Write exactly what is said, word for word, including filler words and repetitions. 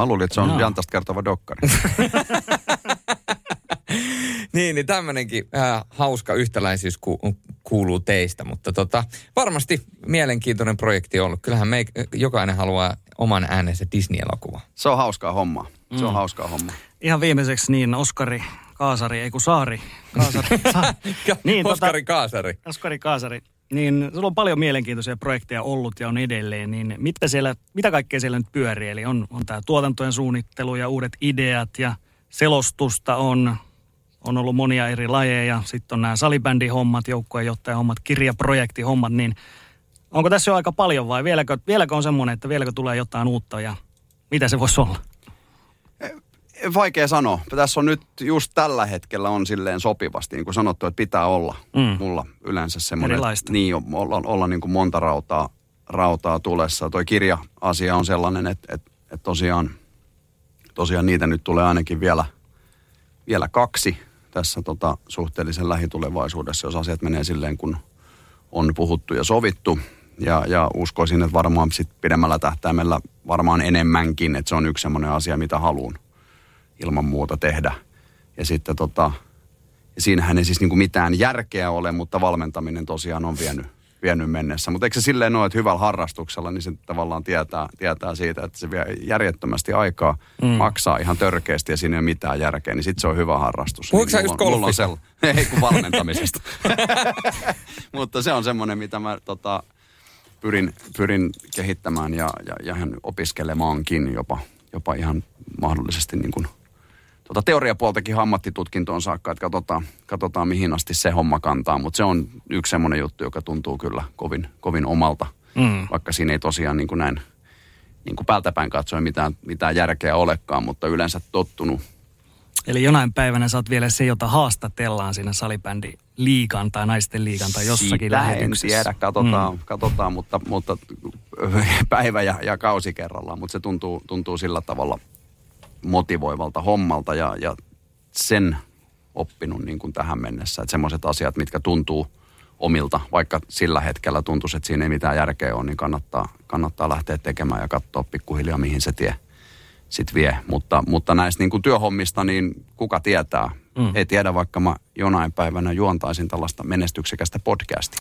Mä luulin, että se on no. Jantasta kertova dokkari. Niin, niin tämmönenkin äh, hauska yhtäläisyys ku, kuuluu teistä, mutta tota, varmasti mielenkiintoinen projekti on ollut. Kyllähän me jokainen haluaa oman äänensä Disney-elokuvaa. Se on hauskaa hommaa. Se on mm. hauskaa hommaa. Ihan viimeiseksi niin Oskari Kaasari, ei kun Saari. Kaasari. Sa- niin, Oskari tota, Kaasari. Oskari Kaasari. Niin, sulla on paljon mielenkiintoisia projekteja ollut ja on edelleen, niin mitä, siellä, mitä kaikkea siellä nyt pyörii? Eli on, on tämä tuotantojen suunnittelu ja uudet ideat ja selostusta on, on ollut monia eri lajeja. Sitten on nämä salibändihommat, joukkuejohtajahommat, kirjaprojektihommat, niin onko tässä jo aika paljon vai vieläkö, vieläkö on semmoinen, että vieläkö tulee jotain uutta ja mitä se voisi olla? Vaikea sanoa. Tässä on nyt just tällä hetkellä on silleen sopivasti, niin kuin sanottu, että pitää olla mm. mulla yleensä semmoinen. Erilaista. Niin, olla, olla niin kuin monta rautaa, rautaa tulessa. Toi kirja-asia on sellainen, että, että, että tosiaan, tosiaan niitä nyt tulee ainakin vielä, vielä kaksi tässä tota, suhteellisen lähitulevaisuudessa, jos asiat menee silleen, kun on puhuttu ja sovittu. Ja, ja uskoisin, että varmaan sit pidemmällä tähtäimellä varmaan enemmänkin, että se on yksi semmoinen asia, mitä haluan ilman muuta tehdä. Ja sitten tota, ja siinähän ei siis niinku mitään järkeä ole, mutta valmentaminen tosiaan on vienyt, vienyt mennessä. Mutta eikö se silleen ole, että hyvällä harrastuksella, niin se tavallaan tietää, tietää siitä, että se vie järjettömästi aikaa, mm. maksaa ihan törkeästi ja siinä ei ole mitään järkeä, niin sitten se on hyvä harrastus. Puhuitko niin, sä mulla, just golfista? Ei, kun valmentamisesta. Mutta se on semmoinen, mitä mä tota, pyrin, pyrin kehittämään ja, ja, ja opiskelemaankin jopa, jopa ihan mahdollisesti niin kuin tuota, teoriapuoltakin ammattitutkintoon saakka, että katsotaan, katsotaan mihin asti se homma kantaa, mutta se on yksi semmoinen juttu, joka tuntuu kyllä kovin, kovin omalta, mm. vaikka siinä ei tosiaan niin kuin näin niin kuin päältäpäin katsoen mitään, mitään järkeä olekaan, mutta yleensä tottunut. Eli jonain päivänä sä oot vielä se, jota haastatellaan siinä salibändi liigan tai naisten liigan tai jossakin siitä lähetyksessä. Siitä en tiedä, katsotaan, mm. katsotaan mutta, mutta päivä ja, ja kausi kerrallaan, mutta se tuntuu, tuntuu sillä tavalla motivoivalta hommalta ja, ja sen oppinut niin kuin tähän mennessä. Että semmoiset asiat, mitkä tuntuu omilta, vaikka sillä hetkellä tuntuisi, että siinä ei mitään järkeä ole, niin kannattaa, kannattaa lähteä tekemään ja katsoa pikkuhiljaa, mihin se tie sit vie. Mutta, mutta näistä niin kuin työhommista, niin kuka tietää? Mm. Ei tiedä, vaikka mä jonain päivänä juontaisin tällaista menestyksekästä podcastia.